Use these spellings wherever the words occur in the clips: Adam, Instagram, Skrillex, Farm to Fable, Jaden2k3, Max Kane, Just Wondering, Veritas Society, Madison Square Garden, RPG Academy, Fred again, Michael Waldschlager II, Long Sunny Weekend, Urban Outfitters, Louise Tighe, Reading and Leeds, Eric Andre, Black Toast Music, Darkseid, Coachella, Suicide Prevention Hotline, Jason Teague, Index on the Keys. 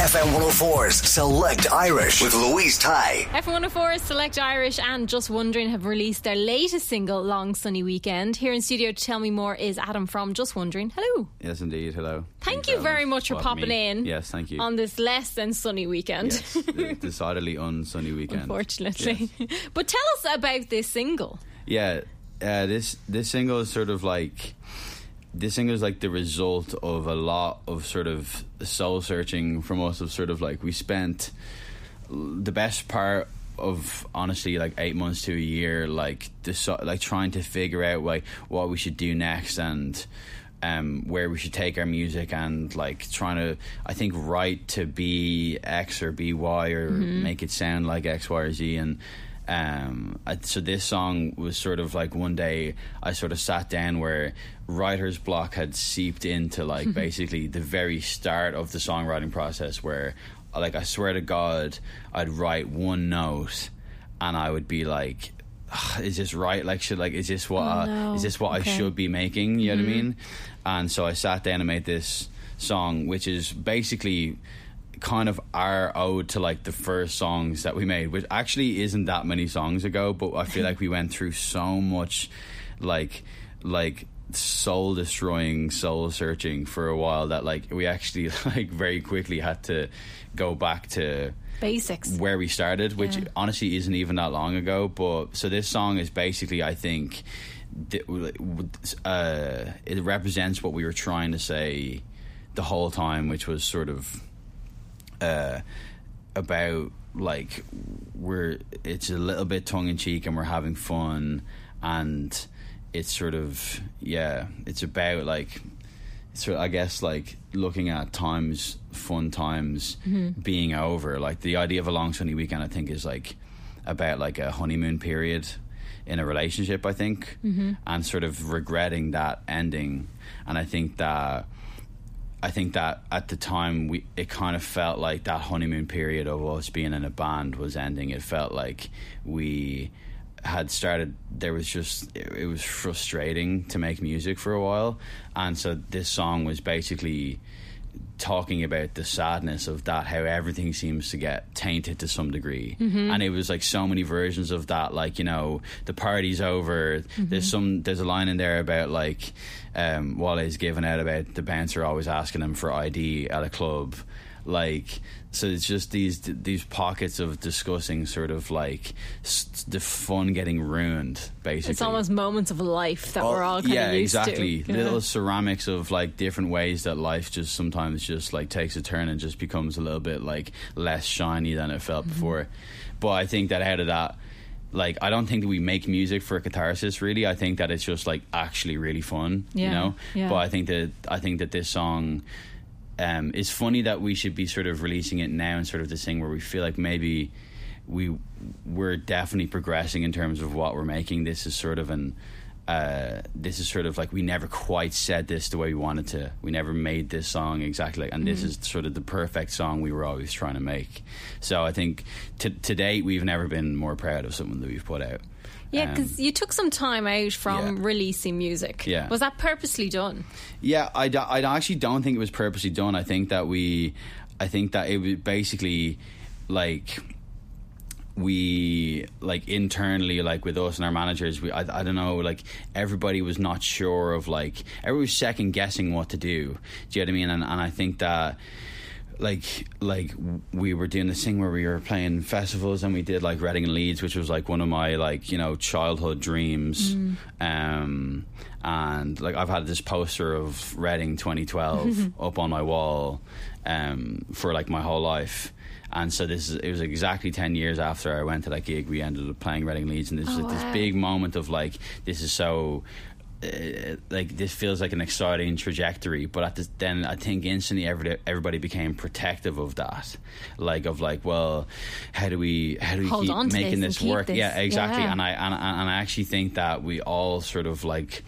FM 104's Select Irish with Louise Tighe. FM 104's Select Irish and Just Wondering have released their latest single, Long Sunny Weekend. Here in studio to tell me more is Adam from Just Wondering. Hello. Yes, indeed. Hello. Thank you very much for popping in. Yes, thank you. On this less than sunny weekend. Yes, decidedly unsunny weekend. Unfortunately. Yes. But tell us about this single. Yeah, this single is sort of like... This single is like the result of a lot of sort of soul searching from us, of sort of like we spent the best part of honestly like 8 months to a year like trying to figure out like what we should do next and where we should take our music, and like trying to write to be X or be Y or make it sound like X, Y or Z. And so this song was sort of like one day I sort of sat down where writer's block had seeped into like basically the very start of the songwriting process, where like I swear to God I'd write one note and I would be like, is this right? Like, is this what I should be making? You know what I mean? And so I sat down and made this song, which is basically kind of our ode to like the first songs that we made, which actually isn't that many songs ago, but I feel like we went through so much like soul destroying, soul searching for a while that like we actually like very quickly had to go back to basics where we started, which honestly isn't even that long ago. But so this song is basically, I think it represents what we were trying to say the whole time, which was sort of about like it's a little bit tongue in cheek and we're having fun, and it's sort of it's about like, so I guess like looking at times, fun times being over. Like the idea of a long sunny weekend, I think, is like about like a honeymoon period in a relationship, I think, and sort of regretting that ending. And I think that at the time it kind of felt like that honeymoon period of us being in a band was ending. It felt like we had started, it was frustrating to make music for a while. And so this song was basically talking about the sadness of that, how everything seems to get tainted to some degree. And it was like so many versions of that, like, you know, the party's over. There's a line in there about like Wale's giving out about the bouncer always asking him for ID at a club. Like, so it's just these pockets of discussing sort of like the fun getting ruined, basically. It's almost moments of life that we're all kind of used to. Little ceramics of like different ways that life just sometimes just like takes a turn and just becomes a little bit like less shiny than it felt before. But I think that out of that, like, I don't think that we make music for catharsis, really. I think that it's just like actually really fun, you know? Yeah. But I think that this song... it's funny that we should be sort of releasing it now and sort of this thing where we feel like maybe we're definitely progressing in terms of what we're making. This is sort of this is sort of like we never quite said this the way we wanted to. We never made this song exactly, and this is sort of the perfect song we were always trying to make. So I think to date we've never been more proud of something that we've put out. Yeah, because you took some time out from releasing music. Yeah. Was that purposely done? Yeah, I actually don't think it was purposely done. I think that it was basically like we, like, internally, like, with us and our managers, we, I don't know, like, everybody was not sure of, like, everybody was second guessing what to do. Do you know what I mean? And I think that, like we were doing this thing where we were playing festivals, and we did, like, Reading and Leeds, which was, like, one of my, like, you know, childhood dreams. Mm. And, like, I've had this poster of Reading 2012 up on my wall for, like, my whole life. And so this is, it was exactly 10 years after I went to that gig, we ended up playing Reading Leeds, and this was, like, this big moment of, like, this is so... like, this feels like an exciting trajectory, but at this, then I think instantly everybody became protective of that, like, of, like, well, how do we keep making this work? Yeah, exactly. Yeah. And I actually think that we all sort of, like,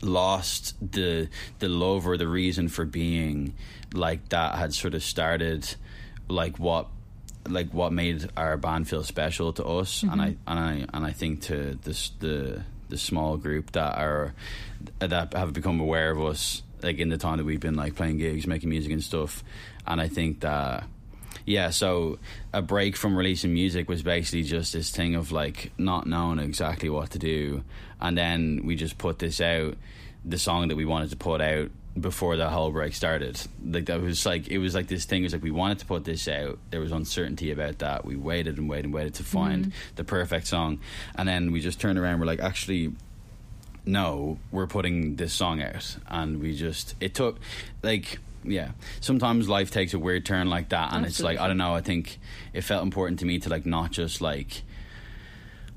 lost the love or the reason for being, like, that had sort of started, like, what made our band feel special to us. Mm-hmm. And I think to this the small group that have become aware of us, like, in the time that we've been, like, playing gigs, making music and stuff. And I think that, yeah, so a break from releasing music was basically just this thing of, like, not knowing exactly what to do, and then we just put this out, the song that we wanted to put out before the whole break started. Like, that was, like, it was, like, this thing, it was, like, we wanted to put this out, there was uncertainty about that, we waited to find the perfect song, and then we just turned around, we're like, actually, no, we're putting this song out. And we just, it took, like, yeah, sometimes life takes a weird turn like that, and Absolutely. It's like, I don't know, I think it felt important to me to, like, not just, like,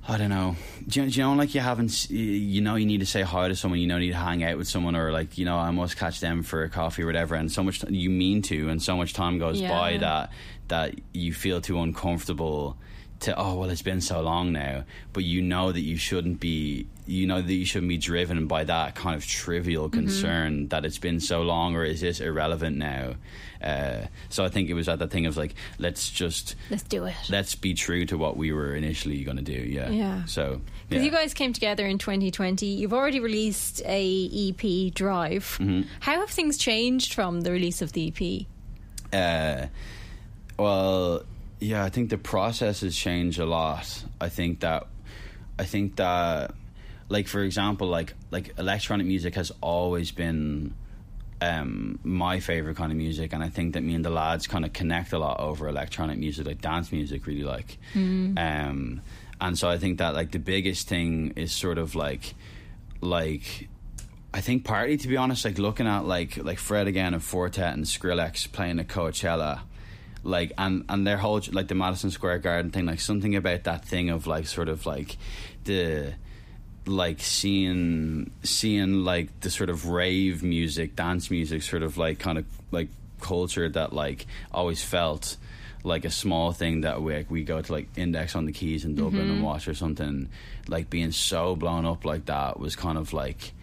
I don't know. Do you know, like, you haven't... You know you need to say hi to someone, you know you need to hang out with someone, or, like, you know, I must catch them for a coffee or whatever, and so much... You mean to, and so much time goes by that you feel too uncomfortable to, oh, well, it's been so long now, but you know that you shouldn't be... You know that you shouldn't be driven by that kind of trivial concern that it's been so long, or is this irrelevant now? So I think it was at that thing of, like, let's do it. Let's be true to what we were initially going to do. Yeah. So because you guys came together in 2020, you've already released a EP, Drive. Mm-hmm. How have things changed from the release of the EP? Well, yeah, I think the process has changed a lot. I think that, like, for example, like electronic music has always been my favourite kind of music, and I think that me and the lads kind of connect a lot over electronic music, like dance music, really, like. And so I think that, like, the biggest thing is sort of, like I think partly, to be honest, like, looking at, like Fred Again and Forte and Skrillex playing at Coachella, like, and their whole, like, the Madison Square Garden thing, like, something about that thing of, like, sort of, like, the... like seeing like the sort of rave music, dance music, sort of, like, kind of, like, culture that, like, always felt like a small thing that we go to, like, Index on the Keys in Dublin and watch or something, like, being so blown up like that was kind of, like,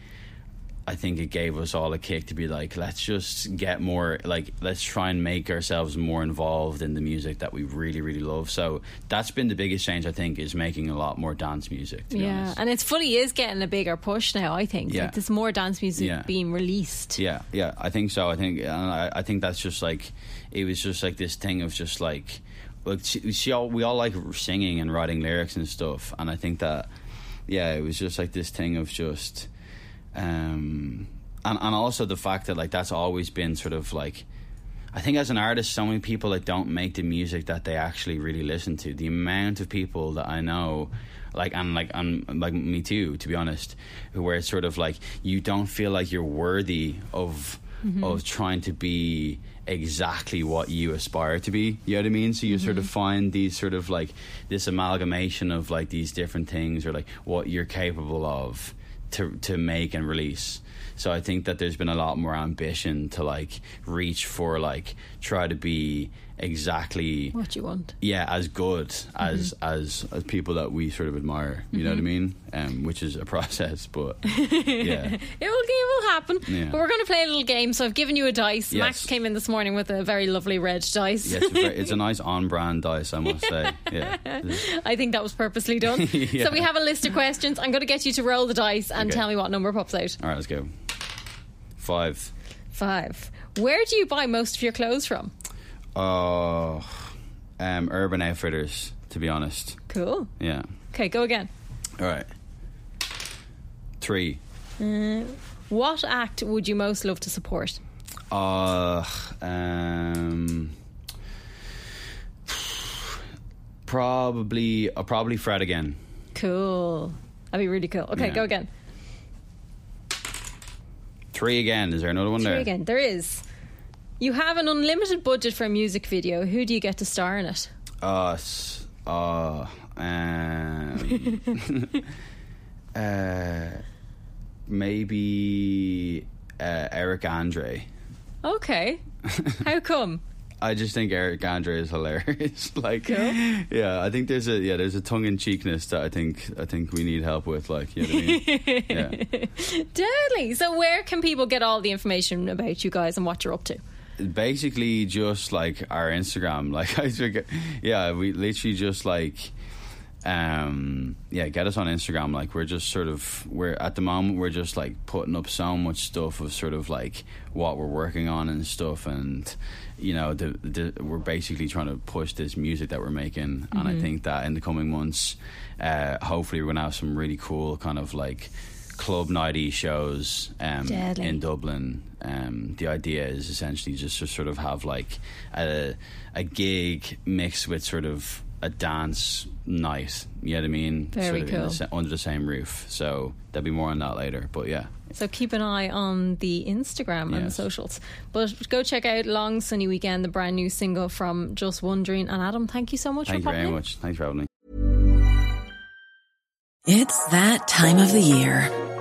I think it gave us all a kick to be like, let's just get more, like, let's try and make ourselves more involved in the music that we really, really love. So that's been the biggest change, I think, is making a lot more dance music, to be honest. And it's fully is getting a bigger push now, I think. Yeah. Like, there's more dance music being released. Yeah, I think so. I think that's just, like, it was just, like, this thing of just, like, we all like singing and writing lyrics and stuff, and I think that, yeah, it was just, like, this thing of just... and also the fact that, like, that's always been sort of, like, I think as an artist, so many people, like, don't make the music that they actually really listen to. The amount of people that I know, like me too, to be honest, where it's sort of like you don't feel like you're worthy of trying to be exactly what you aspire to be, you know what I mean? So you sort of find these sort of, like, this amalgamation of, like, these different things, or, like, what you're capable of to make and release. So I think that there's been a lot more ambition to, like, reach for, like, try to be exactly what you want, as good as people that we sort of admire, you know what I mean? Which is a process, but it will happen. But we're going to play a little game, so I've given you a dice. Yes. Max came in this morning with a very lovely red dice. Yes, it's a nice on-brand dice, I must say. I think that was purposely done. So we have a list of questions. I'm going to get you to roll the dice and tell me what number pops out. Alright, let's go. 5. Where do you buy most of your clothes from? Urban Outfitters. to be honest. Cool. Yeah. Okay, go again. All right. 3. What act would you most love to support? Probably Fred Again. Cool. That'd be really cool. Okay, go again. 3 again. Is there another one there? 3 again. There is. You have an unlimited budget for a music video. Who do you get to star in it? Maybe Eric Andre. Okay. How come? I just think Eric Andre is hilarious. Like, cool. Yeah, I think there's a tongue in cheekness that I think we need help with. Like, you know what I mean? Yeah. Totally. So, where can people get all the information about you guys and what you're up to? Basically, just like our Instagram. Like, I forget. Yeah, we literally just like. Get us on Instagram. Like, we're just sort of, at the moment, we're just like putting up so much stuff of sort of like what we're working on and stuff, and you know, we're basically trying to push this music that we're making. Mm-hmm. And I think that in the coming months, hopefully, we're gonna have some really cool kind of like club nighty shows in Dublin. The idea is essentially just to sort of have like a gig mixed with sort of a dance night, you know what I mean? Very sort of cool. Under the same roof. So there'll be more on that later, but yeah. So keep an eye on the Instagram and the socials. But go check out Long Sunny Weekend, the brand new single from Just Wondering. And Adam, thank you so much for popping in. Thank you very much. Thanks for having me. It's that time of the year.